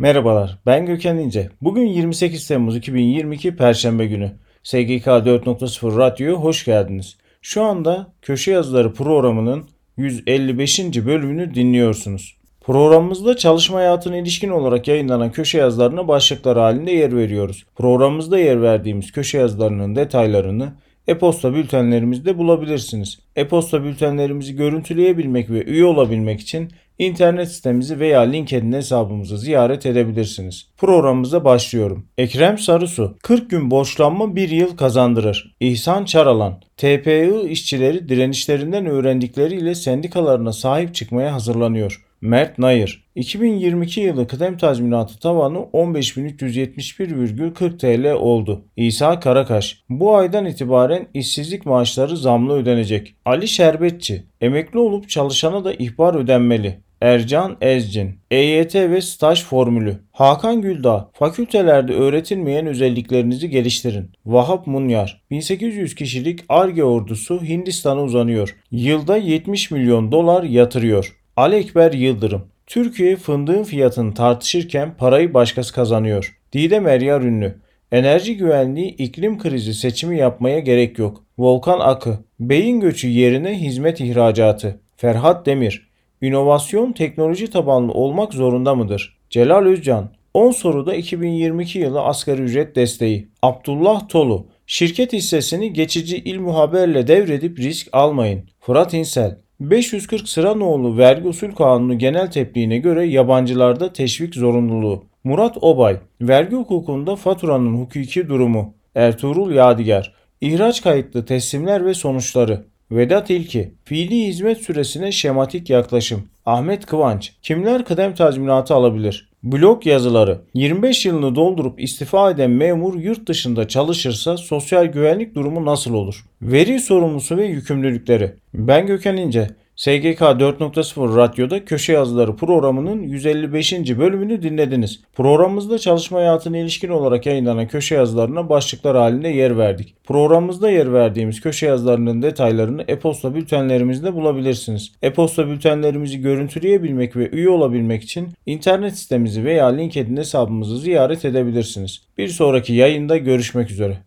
Merhabalar, ben Gökhan İnce. Bugün 28 Temmuz 2022 Perşembe günü. SGK 4.0 Radyo'ya hoş geldiniz. Şu anda Köşe Yazıları programının 155. bölümünü dinliyorsunuz. Programımızda çalışma hayatına ilişkin olarak yayınlanan köşe yazılarına başlıklar halinde yer veriyoruz. Programımızda yer verdiğimiz köşe yazılarının detaylarını e-posta bültenlerimizde bulabilirsiniz. E-posta bültenlerimizi görüntüleyebilmek ve üye olabilmek için İnternet sitemizi veya LinkedIn hesabımızı ziyaret edebilirsiniz. Programımıza başlıyorum. Ekrem Sarusu, 40 gün borçlanma 1 yıl kazandırır. İhsan Çaralan, TPU işçileri direnişlerinden öğrendikleriyle sendikalarına sahip çıkmaya hazırlanıyor. Mert Nayır, 2022 yılı kıdem tazminatı tavanı 15.371,40 TL oldu. İsa Karakaş, bu aydan itibaren işsizlik maaşları zamlı ödenecek. Ali Şerbetçi, emekli olup çalışana da ihbar ödenmeli. Ercan Ezgin, EYT ve staj formülü. Hakan Güldağ, fakültelerde öğretilmeyen özelliklerinizi geliştirin. Vahap Munyar, 1800 kişilik ARGE ordusu Hindistan'a uzanıyor. Yılda 70 milyon dolar yatırıyor. Alekber Yıldırım, Türkiye fındığın fiyatını tartışırken parayı başkası kazanıyor. Didem Eryar ünlü, enerji güvenliği, iklim krizi seçimi yapmaya gerek yok. Volkan Akı, beyin göçü yerine hizmet ihracatı. Ferhat Demir, inovasyon teknoloji tabanlı olmak zorunda mıdır? Celal Özcan, 10 soruda 2022 yılı asgari ücret desteği. Abdullah Tolu, şirket hissesini geçici il muhabirle devredip risk almayın. Fırat İnsel, 540 sıra nolu vergi usul kanunu genel tebliğine göre yabancılarda teşvik zorunluluğu. Murat Obay, vergi hukukunda faturanın hukuki durumu. Ertuğrul Yadigar, ihraç kayıtlı teslimler ve sonuçları. Vedat İlki, fiili hizmet süresine şematik yaklaşım. Ahmet Kıvanç, kimler kıdem tazminatı alabilir? Blog yazıları, 25 yılını doldurup istifa eden memur yurt dışında çalışırsa sosyal güvenlik durumu nasıl olur? Veri sorumlusu ve yükümlülükleri. Ben Gökhan İnce. SGK 4.0 Radyo'da Köşe Yazıları programının 155. bölümünü dinlediniz. Programımızda çalışma hayatına ilişkin olarak yayınlanan köşe yazılarına başlıklar halinde yer verdik. Programımızda yer verdiğimiz köşe yazılarının detaylarını e-posta bültenlerimizde bulabilirsiniz. E-posta bültenlerimizi görüntüleyebilmek ve üye olabilmek için internet sitemizi veya LinkedIn hesabımızı ziyaret edebilirsiniz. Bir sonraki yayında görüşmek üzere.